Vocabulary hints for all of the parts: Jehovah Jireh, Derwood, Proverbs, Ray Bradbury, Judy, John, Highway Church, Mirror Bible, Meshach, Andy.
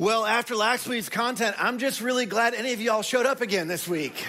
Well, after last week's content, I'm just really glad any of y'all showed up again this week.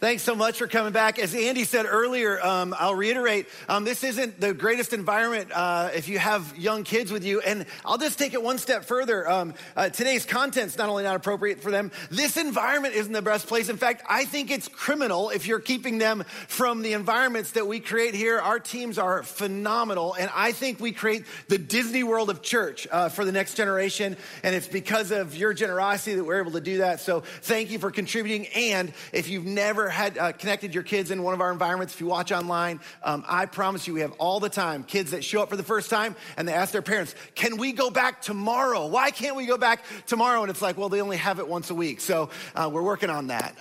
Thanks so much for coming back. As Andy said earlier, I'll reiterate, this isn't the greatest environment if you have young kids with you. And I'll just take it one step further. Today's content's not only not appropriate for them, this environment isn't the best place. In fact, I think it's criminal if you're keeping them from the environments that we create here. Our teams are phenomenal. And I think we create the Disney World of church for the next generation. And it's because of your generosity that we're able to do that. So thank you for contributing. And if you've never had connected your kids in one of our environments, if you watch online, I promise you we have all the time kids that show up for the first time and they ask their parents, can we go back tomorrow? Why can't we go back tomorrow? And it's like, well, they only have it once a week. So we're working on that.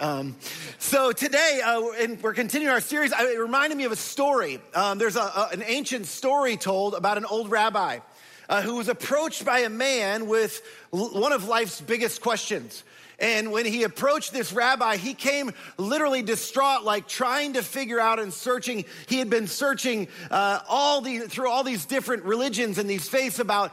So today, and we're continuing our series. It reminded me of a story. There's an ancient story told about an old rabbi who was approached by a man with one of life's biggest questions. And when he approached this rabbi, he came literally distraught, like trying to figure out and searching. He had been searching through all these different religions and these faiths about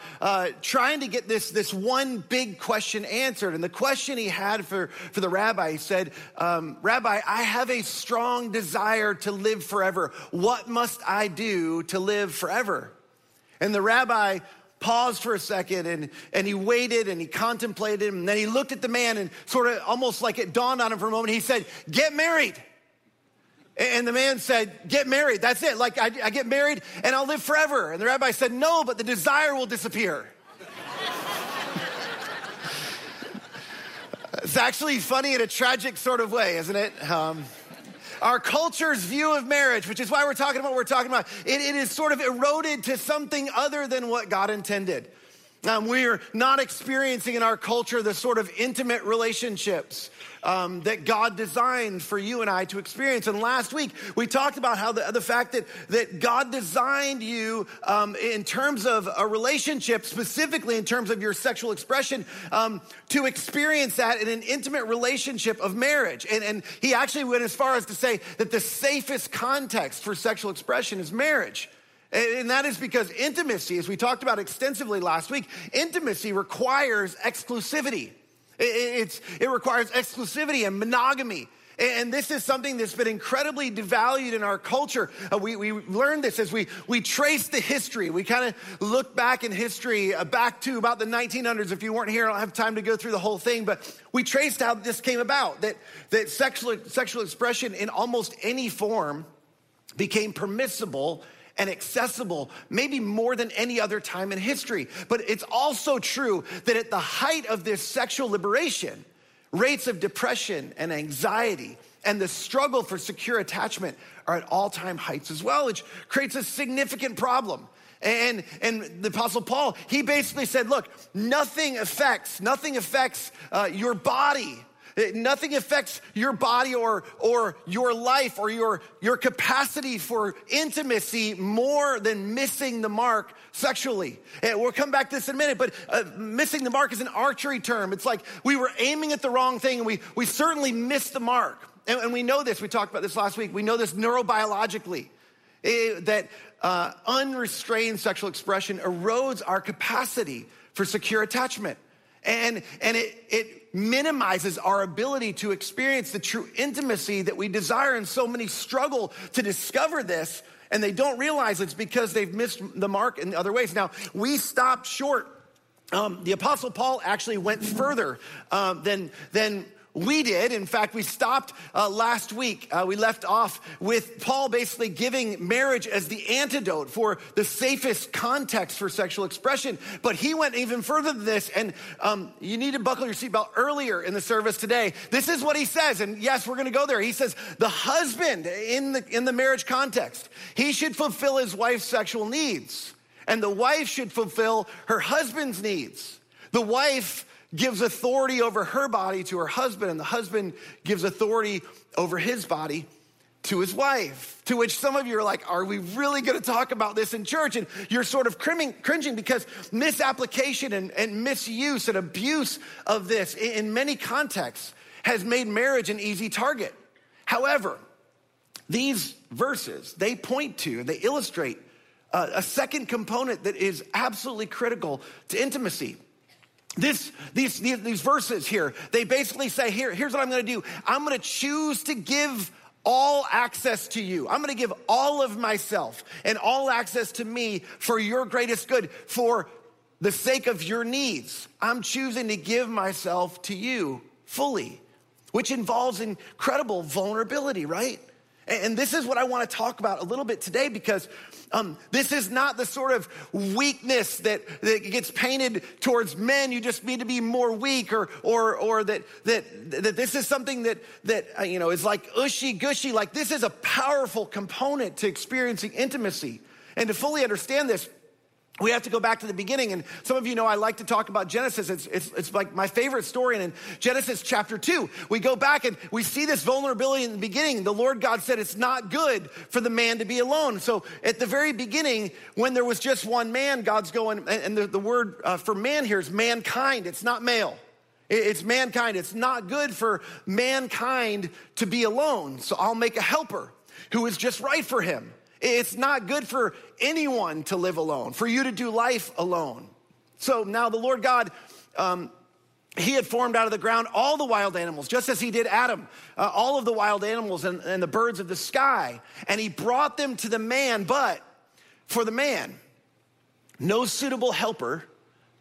trying to get this one big question answered. And the question he had for the rabbi, he said, Rabbi, I have a strong desire to live forever. What must I do to live forever? And the rabbi paused for a second and he waited and he contemplated, and then he looked at the man and sort of almost like it dawned on him for a moment. He said, get married. And the man said, get married. That's it. Like I get married and I'll live forever. And the rabbi said, no, but the desire will disappear. It's actually funny in a tragic sort of way, isn't it? Our culture's view of marriage, which is why we're talking about what we're talking about, it is sort of eroded to something other than what God intended. We're not experiencing in our culture the sort of intimate relationships that God designed for you and I to experience. And last week, we talked about how the fact that God designed you in terms of a relationship, specifically in terms of your sexual expression, to experience that in an intimate relationship of marriage. And he actually went as far as to say that the safest context for sexual expression is marriage. And that is because intimacy, as we talked about extensively last week, intimacy requires exclusivity. It requires exclusivity and monogamy. And this is something that's been incredibly devalued in our culture. We learned this as we trace the history. We kind of look back in history, back to about the 1900s. If you weren't here, I don't have time to go through the whole thing, but we traced how this came about, that sexual expression in almost any form became permissible and accessible, maybe more than any other time in history. But it's also true that at the height of this sexual liberation, rates of depression and anxiety and the struggle for secure attachment are at all-time heights as well, which creates a significant problem. And the Apostle Paul, he basically said, look, nothing affects your body. Nothing affects your body or your life or your capacity for intimacy more than missing the mark sexually. And we'll come back to this in a minute, but missing the mark is an archery term. It's like we were aiming at the wrong thing and we certainly missed the mark. And we know this. We talked about this last week. We know this neurobiologically, that unrestrained sexual expression erodes our capacity for secure attachment. And it minimizes our ability to experience the true intimacy that we desire. And so many struggle to discover this, and they don't realize it's because they've missed the mark in other ways. Now, we stopped short. The Apostle Paul actually went further than we did. In fact, we stopped last week. We left off with Paul basically giving marriage as the antidote for the safest context for sexual expression. But he went even further than this, and you need to buckle your seatbelt earlier in the service today. This is what he says, and yes, we're going to go there. He says the husband in the marriage context, he should fulfill his wife's sexual needs, and the wife should fulfill her husband's needs. The wife gives authority over her body to her husband, and the husband gives authority over his body to his wife, to which some of you are like, are we really going to talk about this in church? And you're sort of cringing because misapplication and misuse and abuse of this in many contexts has made marriage an easy target. However, these verses, they point to, they illustrate a second component that is absolutely critical to intimacy. These verses here, they basically say, here's what I'm going to do. I'm going to choose to give all access to you. I'm going to give all of myself and all access to me for your greatest good, for the sake of your needs. I'm choosing to give myself to you fully, which involves incredible vulnerability, right? And this is what I want to talk about a little bit today, because this is not the sort of weakness that gets painted towards men. You just need to be more weak, or that this is something that you know is like ushy gushy. Like, this is a powerful component to experiencing intimacy, and to fully understand this, we have to go back to the beginning. And some of you know I like to talk about Genesis. It's like my favorite story. And in Genesis chapter 2, we go back and we see this vulnerability in the beginning. The Lord God said it's not good for the man to be alone. So at the very beginning, when there was just one man, God's going, and the word for man here is mankind. It's not male. It's mankind. It's not good for mankind to be alone. So I'll make a helper who is just right for him. It's not good for anyone to live alone, for you to do life alone. So now the Lord God, he had formed out of the ground all the wild animals, just as he did Adam, all of the wild animals and the birds of the sky. And he brought them to the man, but for the man, no suitable helper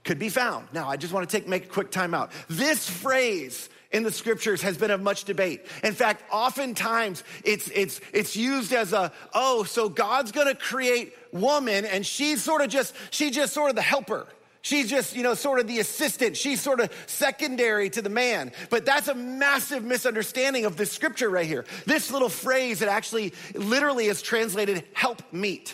could be found. Now, I just want to make a quick time out. This phrase in the scriptures has been of much debate. In fact, oftentimes it's used as so God's gonna create woman, and she's just sort of the helper. She's just, sort of the assistant. She's sort of secondary to the man. But that's a massive misunderstanding of this scripture right here. This little phrase, it actually literally is translated helpmeet.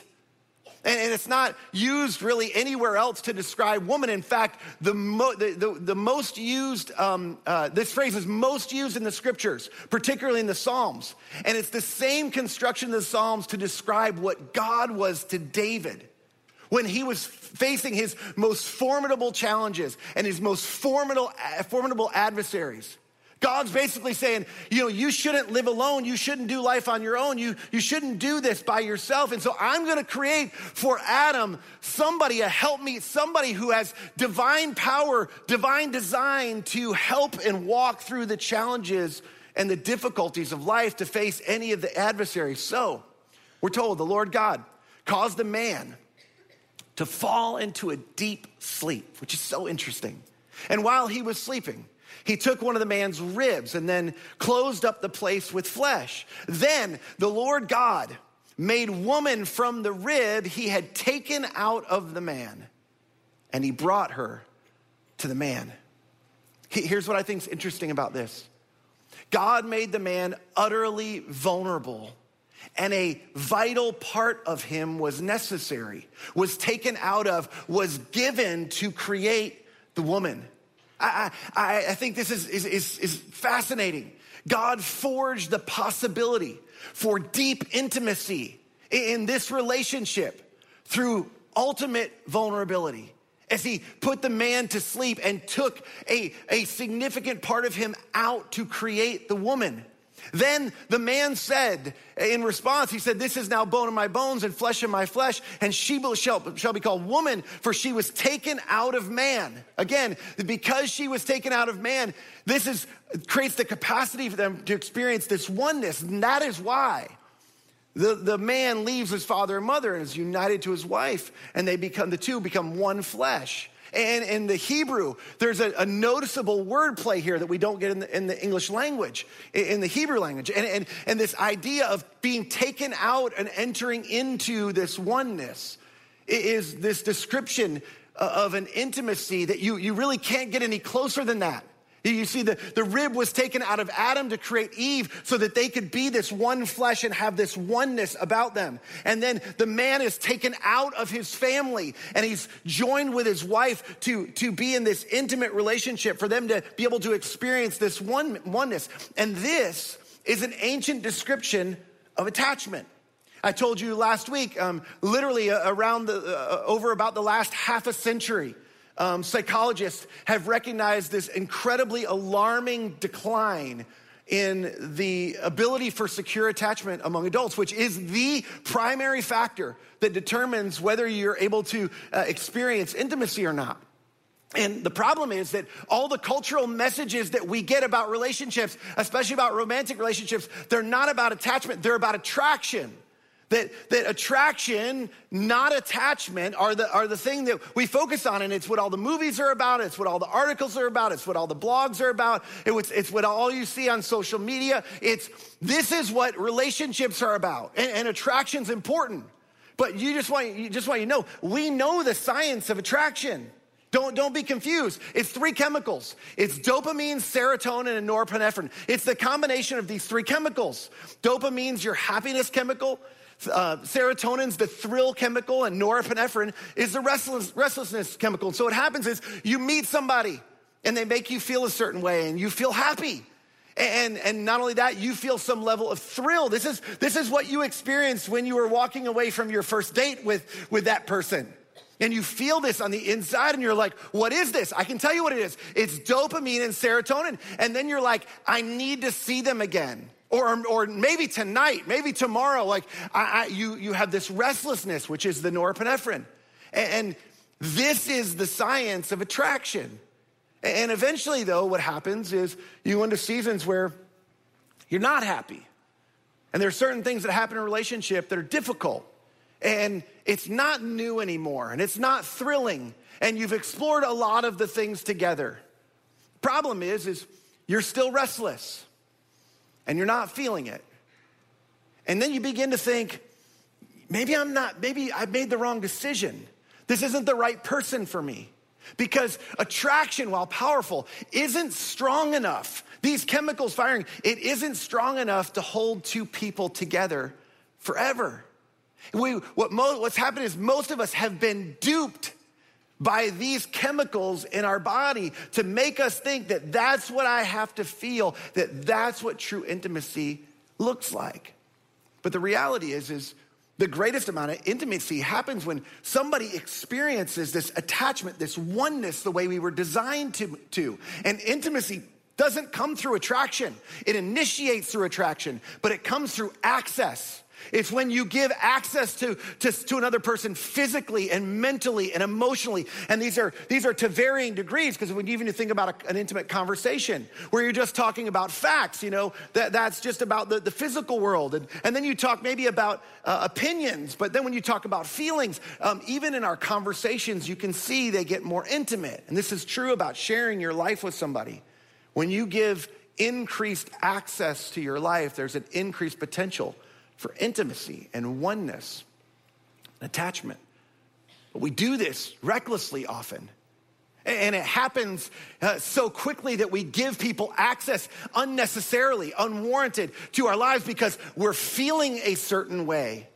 And it's not used really anywhere else to describe woman. In fact, the most used, this phrase is most used in the scriptures, particularly in the Psalms. And it's the same construction of the Psalms to describe what God was to David when he was facing his most formidable challenges and his most formidable adversaries. God's basically saying, you shouldn't live alone. You shouldn't do life on your own. You shouldn't do this by yourself. And so I'm going to create for Adam somebody, a helpmeet, somebody who has divine power, divine design to help and walk through the challenges and the difficulties of life to face any of the adversaries. So we're told the Lord God caused the man to fall into a deep sleep, which is so interesting. And while he was sleeping, he took one of the man's ribs and then closed up the place with flesh. Then the Lord God made woman from the rib he had taken out of the man, and he brought her to the man. Here's what I think is interesting about this. God made the man utterly vulnerable, and a vital part of him was necessary, was taken out of, was given to create the woman. I think this is fascinating. God forged the possibility for deep intimacy in this relationship through ultimate vulnerability, as he put the man to sleep and took a significant part of him out to create the woman. Then the man said, in response, he said, "This is now bone of my bones and flesh of my flesh, and she shall be called woman, for she was taken out of man." Again, because she was taken out of man, creates the capacity for them to experience this oneness. And that is why the man leaves his father and mother and is united to his wife, and the two become one flesh. And in the Hebrew, there's a noticeable word play here that we don't get in the English language, in the Hebrew language. And this idea of being taken out and entering into this oneness is this description of an intimacy that you really can't get any closer than that. You see, the rib was taken out of Adam to create Eve so that they could be this one flesh and have this oneness about them. And then the man is taken out of his family and he's joined with his wife to be in this intimate relationship for them to be able to experience this oneness. And this is an ancient description of attachment. I told you last week, literally around over about the last half a century, psychologists have recognized this incredibly alarming decline in the ability for secure attachment among adults, which is the primary factor that determines whether you're able to experience intimacy or not. And the problem is that all the cultural messages that we get about relationships, especially about romantic relationships, they're not about attachment, they're about attraction. That attraction, not attachment, are the thing that we focus on, and it's what all the movies are about, it's what all the articles are about, it's what all the blogs are about, it's what all you see on social media. This is what relationships are about, and attraction's important. But you just want you to know, we know the science of attraction. Don't be confused. It's three chemicals. It's dopamine, serotonin, and norepinephrine. It's the combination of these three chemicals. Dopamine's your happiness chemical. Serotonin's the thrill chemical, and norepinephrine is the restlessness chemical. And so what happens is you meet somebody and they make you feel a certain way and you feel happy. And not only that, you feel some level of thrill. This is what you experienced when you were walking away from your first date with that person. And you feel this on the inside and you're like, what is this? I can tell you what it is. It's dopamine and serotonin. And then you're like, I need to see them again. Or maybe tonight, maybe tomorrow, like you have this restlessness, which is the norepinephrine. And this is the science of attraction. And eventually, though, what happens is you go into seasons where you're not happy. And there are certain things that happen in a relationship that are difficult. And it's not new anymore. And it's not thrilling. And you've explored a lot of the things together. Problem is you're still restless. And you're not feeling it. And then you begin to think, maybe I made the wrong decision. This isn't the right person for me. Because attraction, while powerful, isn't strong enough. These chemicals firing, it isn't strong enough to hold two people together forever. What's happened is most of us have been duped by these chemicals in our body to make us think that that's what I have to feel, that that's what true intimacy looks like. But the reality is the greatest amount of intimacy happens when somebody experiences this attachment, this oneness, the way we were designed to. And intimacy doesn't come through attraction. It initiates through attraction, but it comes through access. It's when you give access to another person physically and mentally and emotionally. And these are to varying degrees, because when you even think about an intimate conversation where you're just talking about facts, that's just about the physical world. And then you talk maybe about opinions. But then when you talk about feelings, even in our conversations, you can see they get more intimate. And this is true about sharing your life with somebody. When you give increased access to your life, there's an increased potential for intimacy and oneness, attachment. But we do this recklessly often. And it happens so quickly that we give people access unnecessarily, unwarranted to our lives because we're feeling a certain way.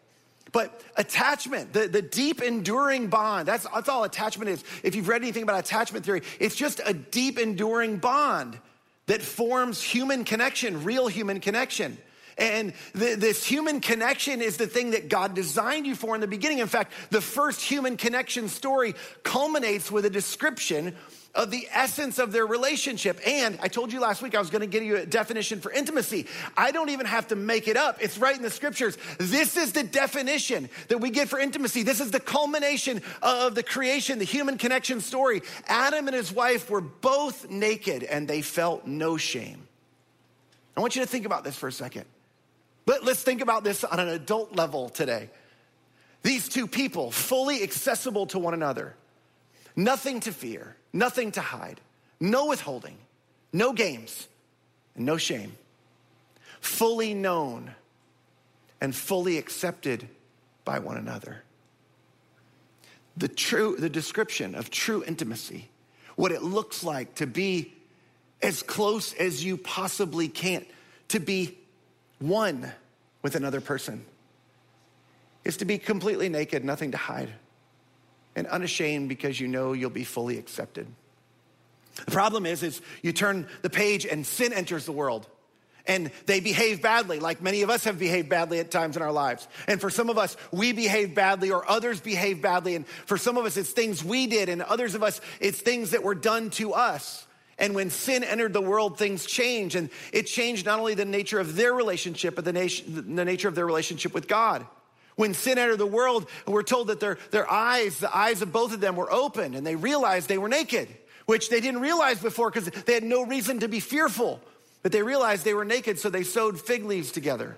But attachment, the deep enduring bond, that's all attachment is. If you've read anything about attachment theory, it's just a deep enduring bond that forms human connection, real human connection. And this human connection is the thing that God designed you for in the beginning. In fact, the first human connection story culminates with a description of the essence of their relationship. And I told you last week I was going to give you a definition for intimacy. I don't even have to make it up. It's right in the scriptures. This is the definition that we get for intimacy. This is the culmination of the creation, the human connection story. Adam and his wife were both naked and they felt no shame. I want you to think about this for a second. Let's think about this on an adult level today. These two people, fully accessible to one another, Nothing to fear, nothing to hide, no withholding, no games, and no shame. Fully known and fully accepted by one another. The description of true intimacy, what it looks like to be as close as you possibly can, to be one with another person, is to be completely naked, nothing to hide, and unashamed because you know you'll be fully accepted. The problem is you turn the page and sin enters the world. And they behave badly, like many of us have behaved badly at times in our lives. And for some of us, we behave badly or others behave badly. And for some of us, it's things we did. And others of us, it's things that were done to us. And when sin entered the world, things changed. And it changed not only the nature of their relationship, but the nature of their relationship with God. When sin entered the world, we're told that the eyes of both of them were open and they realized they were naked, which they didn't realize before because they had no reason to be fearful. But they realized they were naked, so they sewed fig leaves together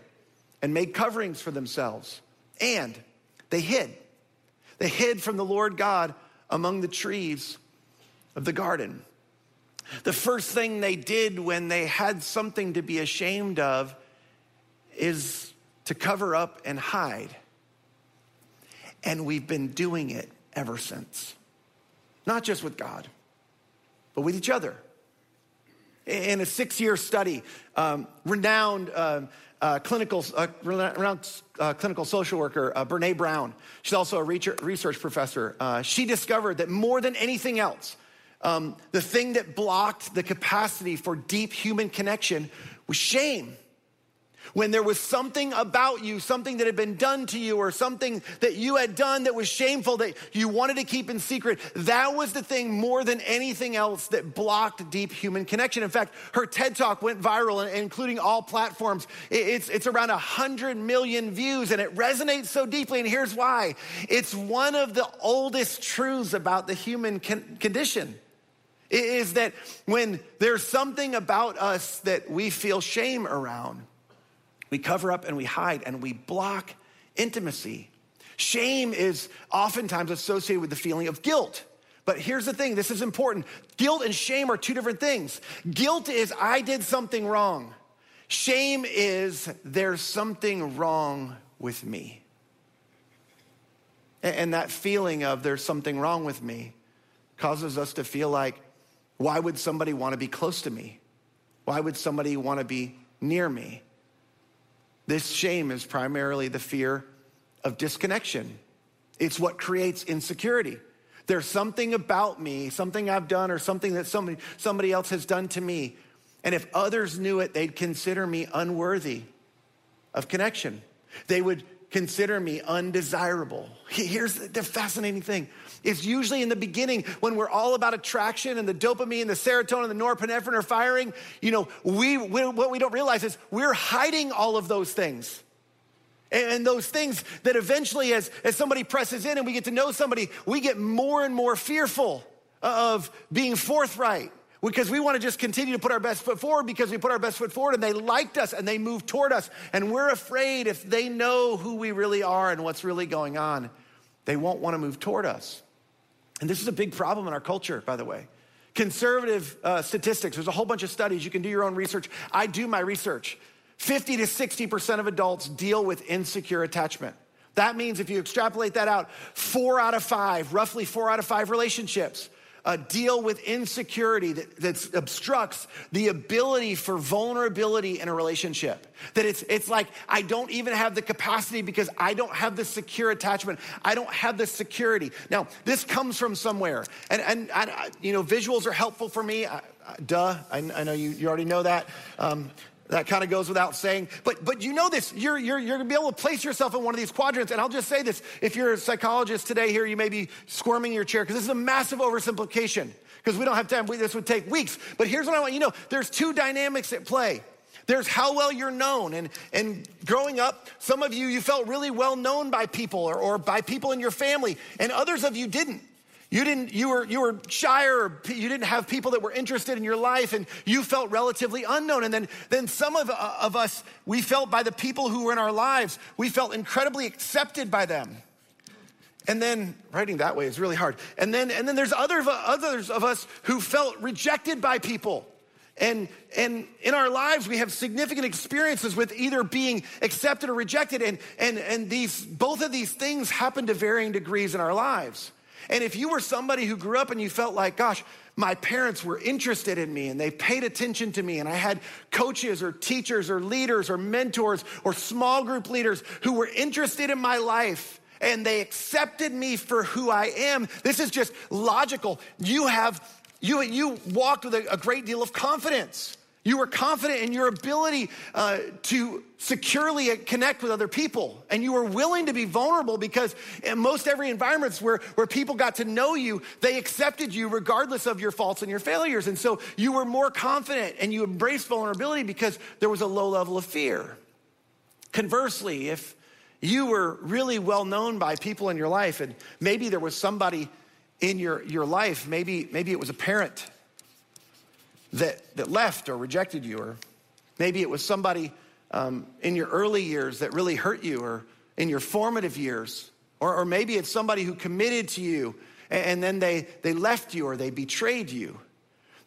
and made coverings for themselves. And they hid. They hid from the Lord God among the trees of the garden. The first thing they did when they had something to be ashamed of is to cover up and hide. And we've been doing it ever since. Not just with God, but with each other. In a 6-year study, renowned clinical social worker Brené Brown, she's also a research professor, she discovered that more than anything else, the thing that blocked the capacity for deep human connection was shame. When there was something about you, something that had been done to you, or something that you had done that was shameful that you wanted to keep in secret, that was the thing more than anything else that blocked deep human connection. In fact, her TED Talk went viral, and including all platforms. It's around 100 million views, and it resonates so deeply, and here's why. It's one of the oldest truths about the human condition. It is that when there's something about us that we feel shame around, we cover up and we hide and we block intimacy. Shame is oftentimes associated with the feeling of guilt. But here's the thing, this is important. Guilt and shame are two different things. Guilt is, I did something wrong. Shame is, there's something wrong with me. And that feeling of there's something wrong with me causes us to feel like, why would somebody want to be close to me? Why would somebody want to be near me? This shame is primarily the fear of disconnection. It's what creates insecurity. There's something about me, something I've done or something that somebody else has done to me. And if others knew it, they'd consider me unworthy of connection. They would consider me undesirable. Here's the fascinating thing. It's usually in the beginning when we're all about attraction and the dopamine, the serotonin, the norepinephrine are firing. You know, what we don't realize is we're hiding all of those things. And those things that eventually as somebody presses in and we get to know somebody, we get more and more fearful of being forthright. Because we want to just continue to put our best foot forward because we put our best foot forward and they liked us and they moved toward us. And we're afraid if they know who we really are and what's really going on, they won't want to move toward us. And this is a big problem in our culture, by the way. Conservative statistics, there's a whole bunch of studies. You can do your own research. I do my research. 50 to 60% of adults deal with insecure attachment. That means if you extrapolate that out, roughly four out of five relationships deal with insecurity that obstructs the ability for vulnerability in a relationship. That it's like, I don't even have the capacity because I don't have the secure attachment. I don't have the security. Now, this comes from somewhere. And you know, visuals are helpful for me. I know you already know that. That kind of goes without saying, but you know this, you're gonna be able to place yourself in one of these quadrants. And I'll just say this, if you're a psychologist today here, you may be squirming in your chair because this is a massive oversimplification because we don't have time, this would take weeks. But here's what I want you to know, there's two dynamics at play. There's how well you're known, and growing up, some of you felt really well known by people or by people in your family, and others of you didn't. You were shyer, or you didn't have people that were interested in your life, and you felt relatively unknown. And then some of us, we felt by the people who were in our lives, we felt incredibly accepted by them. And then writing that way is really hard. And then there's others of us who felt rejected by people. And in our lives, we have significant experiences with either being accepted or rejected. And these both of these things happen to varying degrees in our lives. And if you were somebody who grew up and you felt like, gosh, my parents were interested in me and they paid attention to me and I had coaches or teachers or leaders or mentors or small group leaders who were interested in my life and they accepted me for who I am, this is just logical. You walked with a great deal of confidence. You were confident in your ability to securely connect with other people. And you were willing to be vulnerable because in most every environments where people got to know you, they accepted you regardless of your faults and your failures. And so you were more confident and you embraced vulnerability because there was a low level of fear. Conversely, if you were really well known by people in your life and maybe there was somebody in your life, maybe it was a parent that left or rejected you, or maybe it was somebody in your early years that really hurt you, or in your formative years, or maybe it's somebody who committed to you and then they left you or they betrayed you.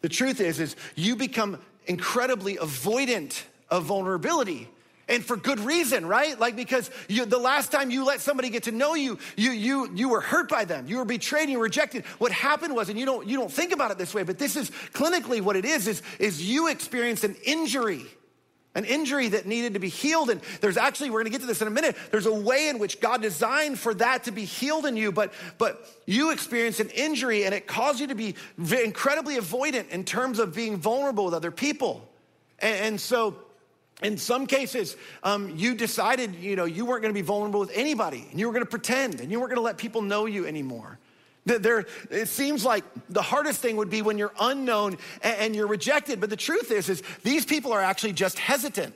The truth is you become incredibly avoidant of vulnerability. And for good reason, right? Like because the last time you let somebody get to know you, you were hurt by them. You were betrayed, you were rejected. What happened was, and you don't think about it this way, but this is clinically what it is you experienced an injury that needed to be healed. And there's actually, we're gonna get to this in a minute, there's a way in which God designed for that to be healed in you, but you experienced an injury and it caused you to be incredibly avoidant in terms of being vulnerable with other people. And so, in some cases, you decided, you weren't gonna be vulnerable with anybody and you were gonna pretend and you weren't gonna let people know you anymore. It seems like the hardest thing would be when you're unknown and you're rejected, but the truth is these people are actually just hesitant.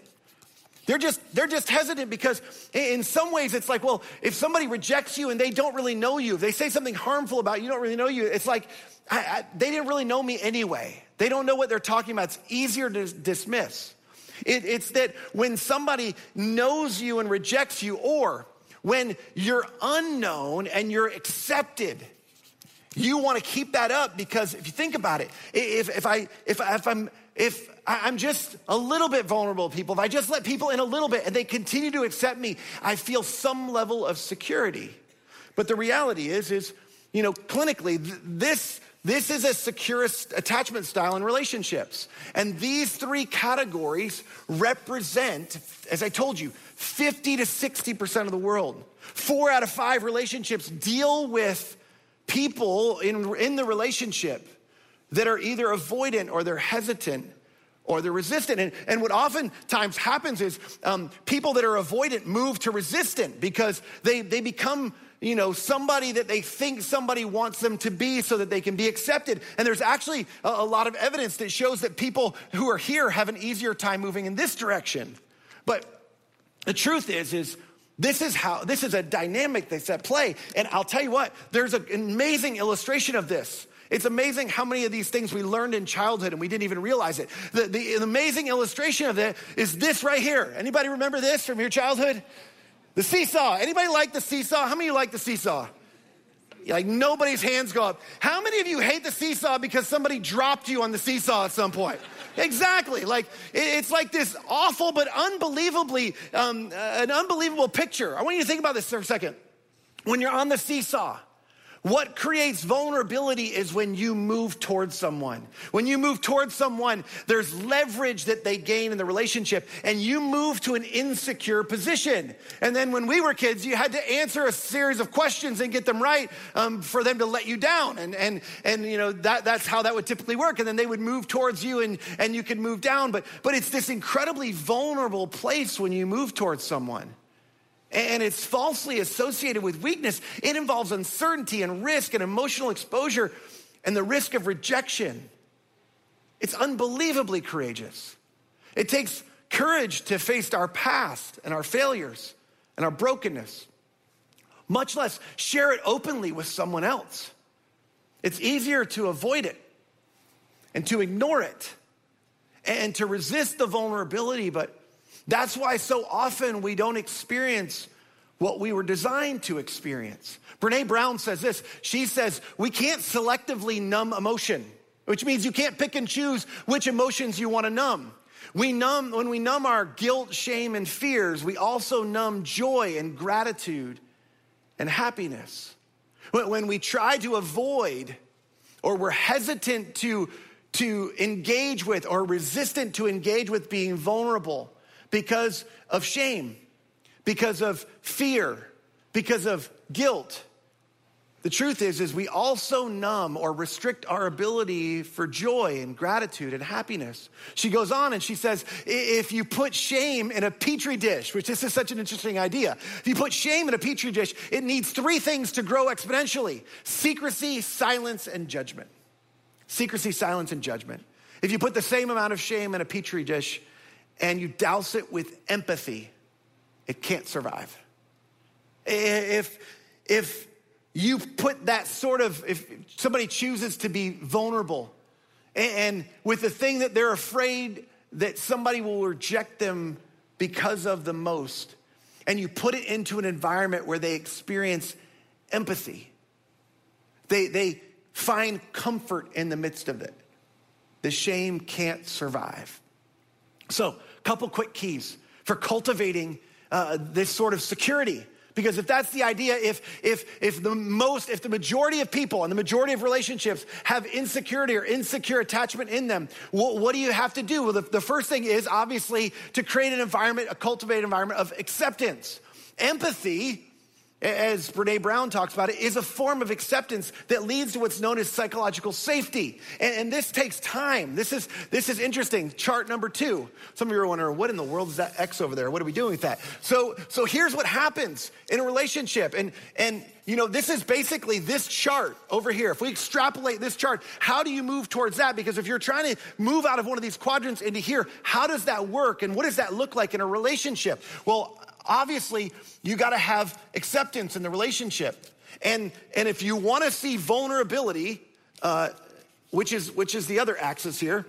They're just hesitant because in some ways it's like, well, if somebody rejects you and they don't really know you, if they say something harmful about you, don't really know you, it's like, they didn't really know me anyway. They don't know what they're talking about. It's easier to dismiss. It's that when somebody knows you and rejects you, or when you're unknown and you're accepted, you want to keep that up because if you think about it, if I'm just a little bit vulnerable to people, if I just let people in a little bit and they continue to accept me, I feel some level of security. But the reality is clinically this is a secure attachment style in relationships. And these three categories represent, as I told you, 50 to 60% of the world. 4 out of 5 relationships deal with people in the relationship that are either avoidant or they're hesitant or they're resistant. And what oftentimes happens is people that are avoidant move to resistant because they become somebody that they think somebody wants them to be so that they can be accepted. And there's actually a lot of evidence that shows that people who are here have an easier time moving in this direction. But the truth is this is a dynamic that's at play. And I'll tell you what, there's an amazing illustration of this. It's amazing how many of these things we learned in childhood and we didn't even realize it. The amazing illustration of that is this right here. Anybody remember this from your childhood? The seesaw. Anybody like the seesaw? How many of you like the seesaw? Like nobody's hands go up. How many of you hate the seesaw because somebody dropped you on the seesaw at some point? Exactly. Like it's like this awful but an unbelievable picture. I want you to think about this for a second. When you're on the seesaw, what creates vulnerability is when you move towards someone. When you move towards someone, there's leverage that they gain in the relationship, and you move to an insecure position. And then when we were kids, you had to answer a series of questions and get them right for them to let you down. And that's how that would typically work. And then they would move towards you and you could move down. But it's this incredibly vulnerable place when you move towards someone. And it's falsely associated with weakness. It involves uncertainty and risk and emotional exposure and the risk of rejection. It's unbelievably courageous. It takes courage to face our past and our failures and our brokenness, much less share it openly with someone else. It's easier to avoid it and to ignore it and to resist the vulnerability, but that's why so often we don't experience what we were designed to experience. Brené Brown says this. She says, we can't selectively numb emotion, which means you can't pick and choose which emotions you want to numb. When we numb our guilt, shame, and fears, we also numb joy and gratitude and happiness. When we try to avoid or we're hesitant to engage with or resistant to engage with being vulnerable because of shame, because of fear, because of guilt, the truth is we also numb or restrict our ability for joy and gratitude and happiness. She goes on and she says, if you put shame in a petri dish, which this is such an interesting idea. If you put shame in a petri dish, it needs three things to grow exponentially: secrecy, silence, and judgment. Secrecy, silence, and judgment. If you put the same amount of shame in a petri dish and you douse it with empathy, it can't survive. If you put that sort of, if somebody chooses to be vulnerable and with the thing that they're afraid that somebody will reject them because of the most, and you put it into an environment where they experience empathy, they find comfort in the midst of it, the shame can't survive. So a couple quick keys for cultivating this sort of security. Because if that's the idea, if the majority of people and the majority of relationships have insecurity or insecure attachment in them, what do you have to do? Well, the first thing is obviously to create an environment, a cultivated environment of acceptance. Empathy, as Brené Brown talks about it, is a form of acceptance that leads to what's known as psychological safety. And this takes time. This is interesting. Chart number 2. Some of you are wondering, what in the world is that X over there? What are we doing with that? So here's what happens in a relationship. And you know, this is basically this chart over here. If we extrapolate this chart, how do you move towards that? Because if you're trying to move out of one of these quadrants into here, how does that work? And what does that look like in a relationship? Well, obviously, you got to have acceptance in the relationship. And if you want to see vulnerability, which is the other axis here,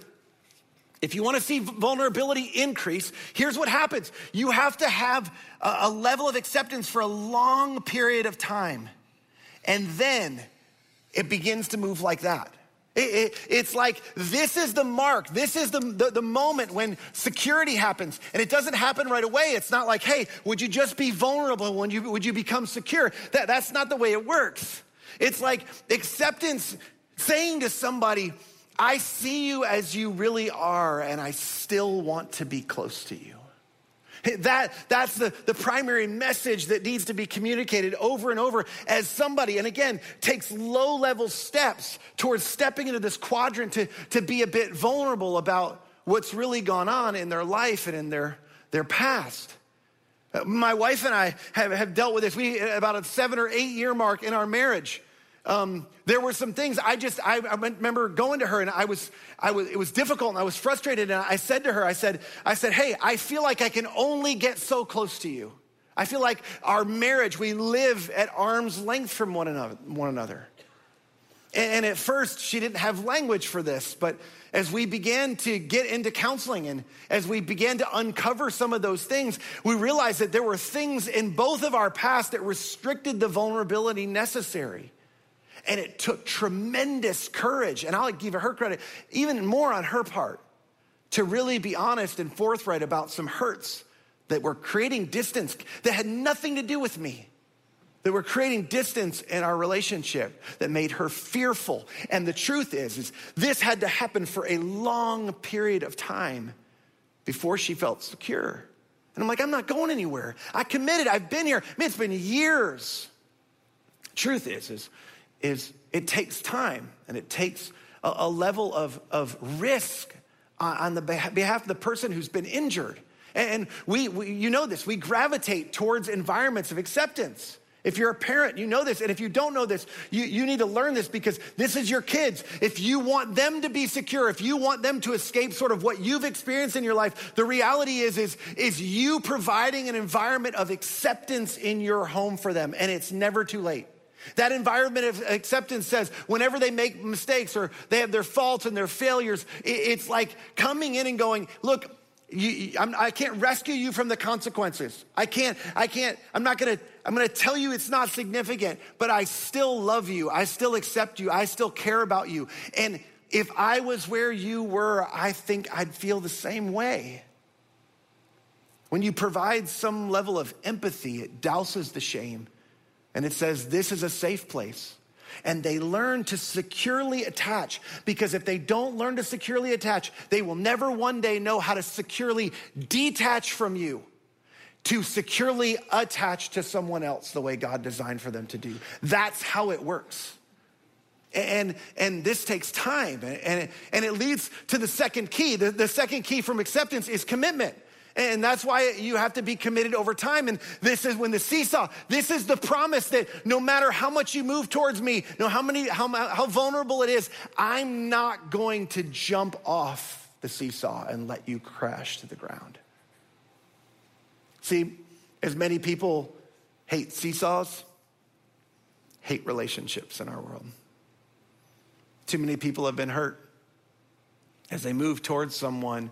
if you want to see vulnerability increase, here's what happens. You have to have a level of acceptance for a long period of time. And then it begins to move like that. It's like, this is the mark. This is the moment when security happens. And it doesn't happen right away. It's not like, hey, would you just be vulnerable when would you become secure? That's not the way it works. It's like acceptance, saying to somebody, I see you as you really are, and I still want to be close to you. That's the primary message that needs to be communicated over and over as somebody, and again, takes low-level steps towards stepping into this quadrant to be a bit vulnerable about what's really gone on in their life and in their past. My wife and I have dealt with this. We, about a 7 or 8 year mark in our marriage, there were some things I remember going to her, and it was difficult, and I was frustrated, and I said to her, I said, hey, I feel like I can only get so close to you. I feel like our marriage, we live at arm's length from one another. And at first, she didn't have language for this, but as we began to get into counseling and as we began to uncover some of those things, we realized that there were things in both of our past that restricted the vulnerability necessary. And it took tremendous courage, and I'll give her credit, even more on her part, to really be honest and forthright about some hurts that were creating distance that had nothing to do with me, that were creating distance in our relationship that made her fearful. And the truth is this had to happen for a long period of time before she felt secure. And I'm like, I'm not going anywhere. I committed. I've been here. I mean, it's been years. Truth is it takes time, and it takes a level of risk on the behalf of the person who's been injured. And we you know this, we gravitate towards environments of acceptance. If you're a parent, you know this, and if you don't know this, you need to learn this, because this is your kids. If you want them to be secure, if you want them to escape sort of what you've experienced in your life, the reality is you providing an environment of acceptance in your home for them, and it's never too late. That environment of acceptance says whenever they make mistakes or they have their faults and their failures, it's like coming in and going, look, I can't rescue you from the consequences. I'm going to tell you it's not significant, but I still love you. I still accept you. I still care about you. And if I was where you were, I think I'd feel the same way. When you provide some level of empathy, it douses the shame. And it says, this is a safe place. And they learn to securely attach, because if they don't learn to securely attach, they will never one day know how to securely detach from you, to securely attach to someone else the way God designed for them to do. That's how it works. And this takes time, and it leads to the second key. The second key from acceptance is commitment. And that's why you have to be committed over time. And this is when the seesaw, this is the promise that no matter how much you move towards me, no how many, how vulnerable it is, I'm not going to jump off the seesaw and let you crash to the ground. See, as many people hate seesaws, hate relationships in our world. Too many people have been hurt as they move towards someone.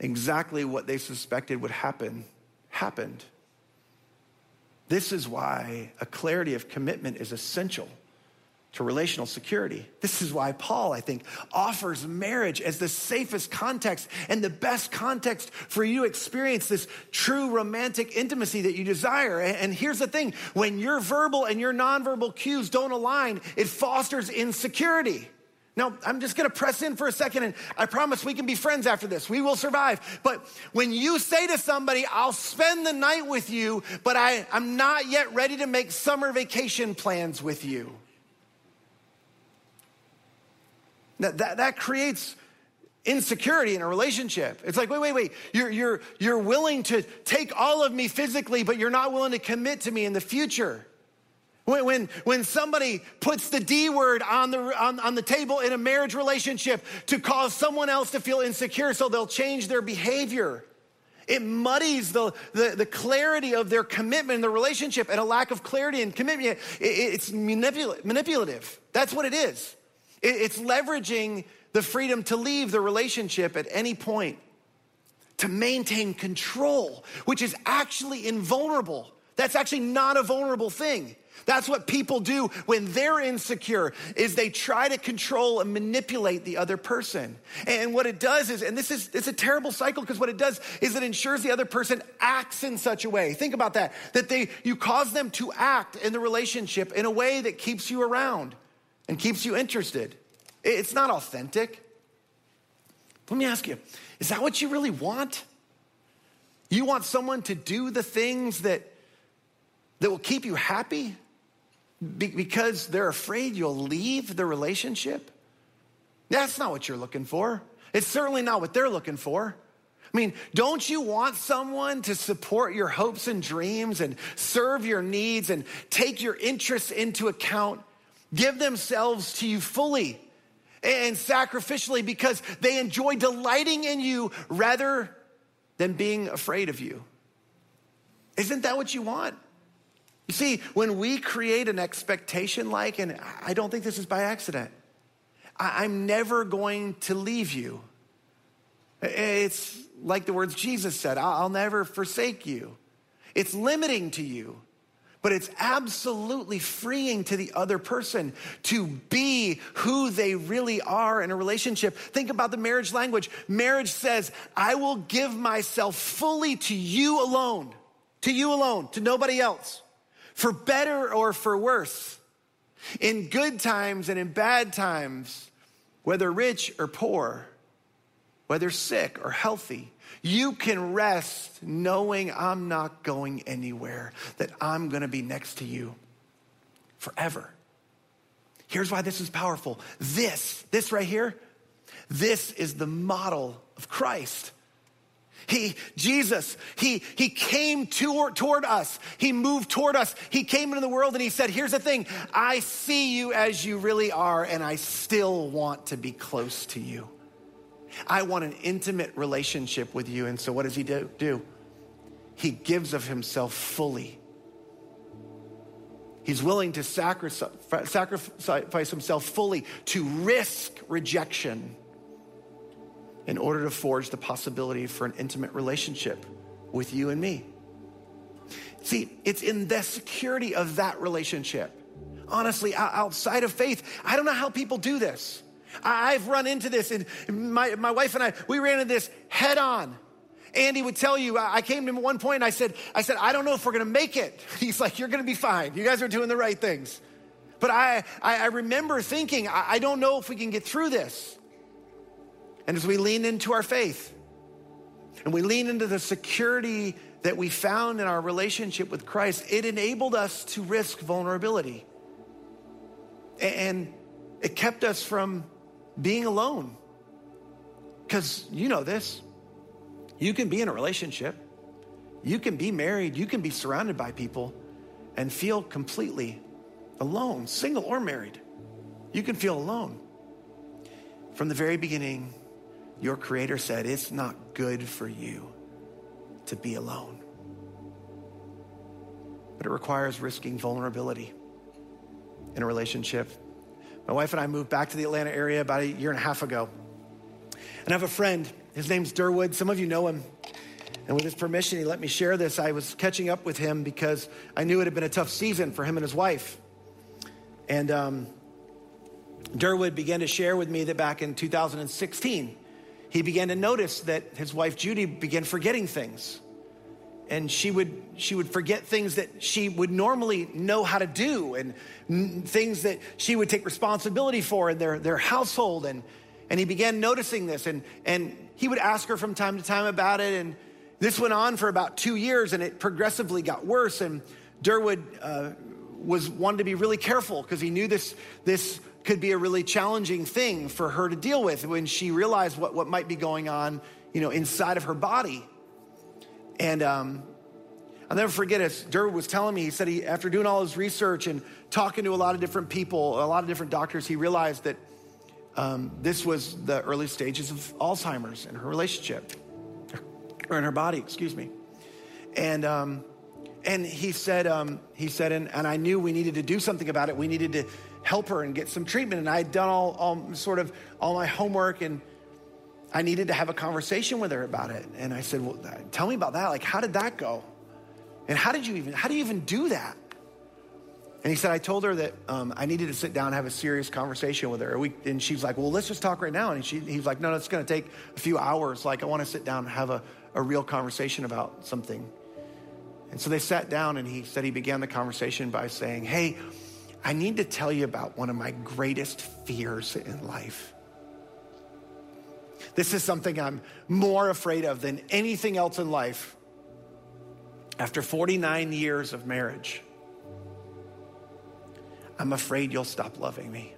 Exactly what they suspected would happen, happened. This is why a clarity of commitment is essential to relational security. This is why Paul, I think, offers marriage as the safest context and the best context for you to experience this true romantic intimacy that you desire. And here's the thing, when your verbal and your nonverbal cues don't align, it fosters insecurity. Now, I'm just going to press in for a second, and I promise we can be friends after this. We will survive. But when you say to somebody, I'll spend the night with you, but I'm not yet ready to make summer vacation plans with you. That creates insecurity in a relationship. It's like, wait. You're willing to take all of me physically, but you're not willing to commit to me in the future. When somebody puts the D word on the table in a marriage relationship to cause someone else to feel insecure so they'll change their behavior, it muddies the clarity of their commitment in the relationship, and a lack of clarity and commitment, it's manipulative. That's what it is. It's leveraging the freedom to leave the relationship at any point to maintain control, which is actually invulnerable. That's actually not a vulnerable thing. That's what people do when they're insecure, is they try to control and manipulate the other person. And what it does is, and it's a terrible cycle, because what it does is it ensures the other person acts in such a way. Think about that you cause them to act in the relationship in a way that keeps you around and keeps you interested. It's not authentic. Let me ask you, is that what you really want? You want someone to do the things that will keep you happy? Because they're afraid you'll leave the relationship? That's not what you're looking for. It's certainly not what they're looking for. I mean, don't you want someone to support your hopes and dreams and serve your needs and take your interests into account, give themselves to you fully and sacrificially because they enjoy delighting in you rather than being afraid of you? Isn't that what you want? You see, when we create an expectation and I don't think this is by accident, I'm never going to leave you. It's like the words Jesus said, I'll never forsake you. It's limiting to you, but it's absolutely freeing to the other person to be who they really are in a relationship. Think about the marriage language. Marriage says, I will give myself fully to you alone, to nobody else. For better or for worse, in good times and in bad times, whether rich or poor, whether sick or healthy, you can rest knowing I'm not going anywhere, that I'm going to be next to you forever. Here's why this is powerful. This right here, this is the model of Christ. Jesus came toward us. He moved toward us. He came into the world and he said, here's the thing. I see you as you really are, and I still want to be close to you. I want an intimate relationship with you. And so what does he do? He gives of himself fully. He's willing to sacrifice himself fully, to risk rejection, in order to forge the possibility for an intimate relationship with you and me. See, it's in the security of that relationship. Honestly, outside of faith, I don't know how people do this. I've run into this, and my wife and I, we ran into this head on. Andy would tell you, I came to him at one point, and I said, I don't know if we're gonna make it. He's like, you're gonna be fine. You guys are doing the right things. But I remember thinking, I don't know if we can get through this. And as we lean into our faith, and we lean into the security that we found in our relationship with Christ, it enabled us to risk vulnerability. And it kept us from being alone. Because you know this, you can be in a relationship, you can be married, you can be surrounded by people and feel completely alone, single or married. You can feel alone. From the very beginning, your Creator said, it's not good for you to be alone. But it requires risking vulnerability in a relationship. My wife and I moved back to the Atlanta area about 1.5 years ago. And I have a friend, his name's Derwood. Some of you know him. And with his permission, he let me share this. I was catching up with him because I knew it had been a tough season for him and his wife. And Derwood began to share with me that back in 2016, he began to notice that his wife, Judy, began forgetting things. And she would forget things that she would normally know how to do, and things that she would take responsibility for in their household. And he began noticing this, and he would ask her from time to time about it. And this went on for about 2 years, and it progressively got worse. And Derwood wanted to be really careful because he knew this could be a really challenging thing for her to deal with when she realized what might be going on, inside of her body. And I'll never forget, as Derwood was telling me, he said after doing all his research and talking to a lot of different people, a lot of different doctors, he realized that this was the early stages of Alzheimer's in her relationship, or in her body, excuse me. And he said, and I knew we needed to do something about it. We needed to help her and get some treatment. And I had done all my homework, and I needed to have a conversation with her about it. And I said, well, tell me about that. Like, how did that go? And how do you even do that? And he said, I told her that I needed to sit down and have a serious conversation with her. And she's like, well, let's just talk right now. And he's like, no, it's gonna take a few hours. Like, I wanna sit down and have a real conversation about something. And so they sat down, and he said he began the conversation by saying, hey, I need to tell you about one of my greatest fears in life. This is something I'm more afraid of than anything else in life. After 49 years of marriage, I'm afraid you'll stop loving me.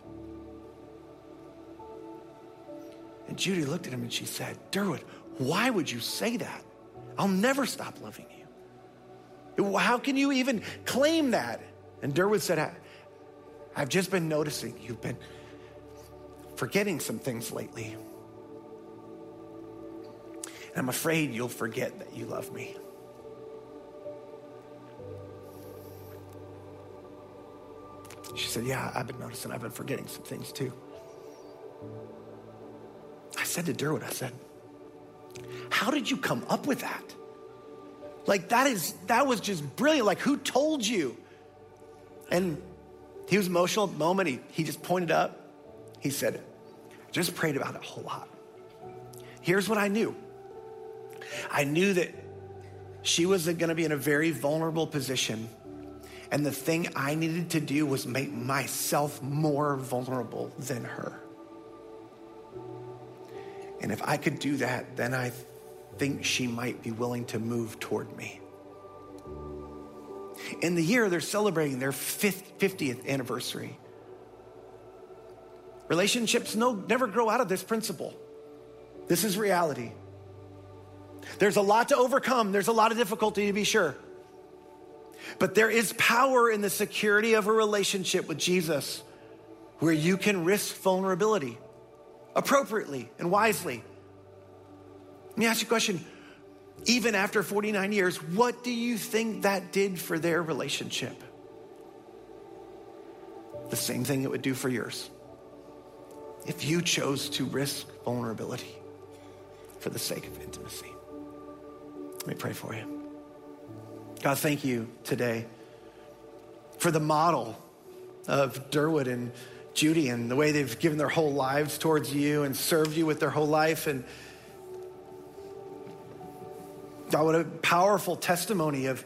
And Judy looked at him and she said, Derwood, why would you say that? I'll never stop loving you. How can you even claim that? And Derwood said, I've just been noticing you've been forgetting some things lately. And I'm afraid you'll forget that you love me. She said, yeah, I've been noticing. I've been forgetting some things too. I said to Derwood, how did you come up with that? Like, that was just brilliant. Like, who told you? And he was emotional at the moment. He just pointed up. He said, I just prayed about it a whole lot. Here's what I knew. I knew that she was gonna be in a very vulnerable position, and the thing I needed to do was make myself more vulnerable than her. And if I could do that, then I think she might be willing to move toward me. In the year, they're celebrating their 50th anniversary. Relationships never grow out of this principle. This is reality. There's a lot to overcome. There's a lot of difficulty, to be sure. But there is power in the security of a relationship with Jesus, where you can risk vulnerability appropriately and wisely. Let me ask you a question. Even after 49 years, what do you think that did for their relationship? The same thing it would do for yours if you chose to risk vulnerability. for the sake of intimacy. Let me pray for you. God, thank you today for the model of Derwood and Judy and the way they've given their whole lives towards you and served you with their whole life. And God, what a powerful testimony of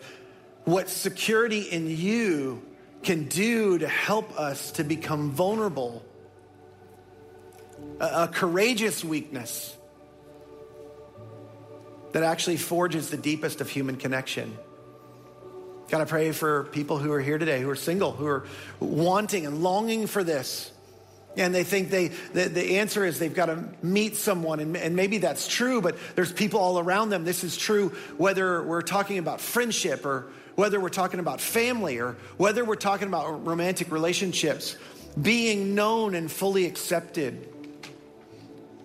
what security in you can do to help us to become vulnerable, a courageous weakness that actually forges the deepest of human connection. God, I pray for people who are here today, who are single, who are wanting and longing for this. And they think the answer is they've got to meet someone. And maybe that's true, but there's people all around them. This is true whether we're talking about friendship or whether we're talking about family or whether we're talking about romantic relationships. Being known and fully accepted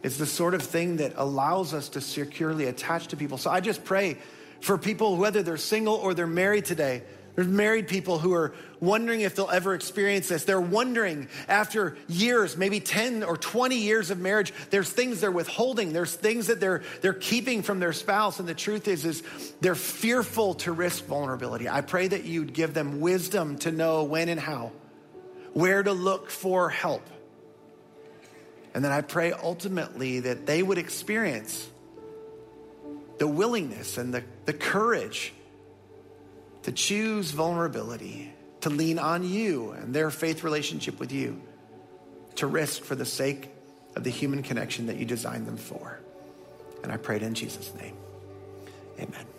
is the sort of thing that allows us to securely attach to people. So I just pray for people, whether they're single or they're married today. There's married people who are wondering if they'll ever experience this. They're wondering after years, maybe 10 or 20 years of marriage, there's things they're withholding. There's things that they're keeping from their spouse. And the truth is they're fearful to risk vulnerability. I pray that you'd give them wisdom to know when and how, where to look for help. And then I pray ultimately that they would experience the willingness and the courage to choose vulnerability, to lean on you and their faith relationship with you, to risk for the sake of the human connection that you designed them for. And I prayed in Jesus' name, amen.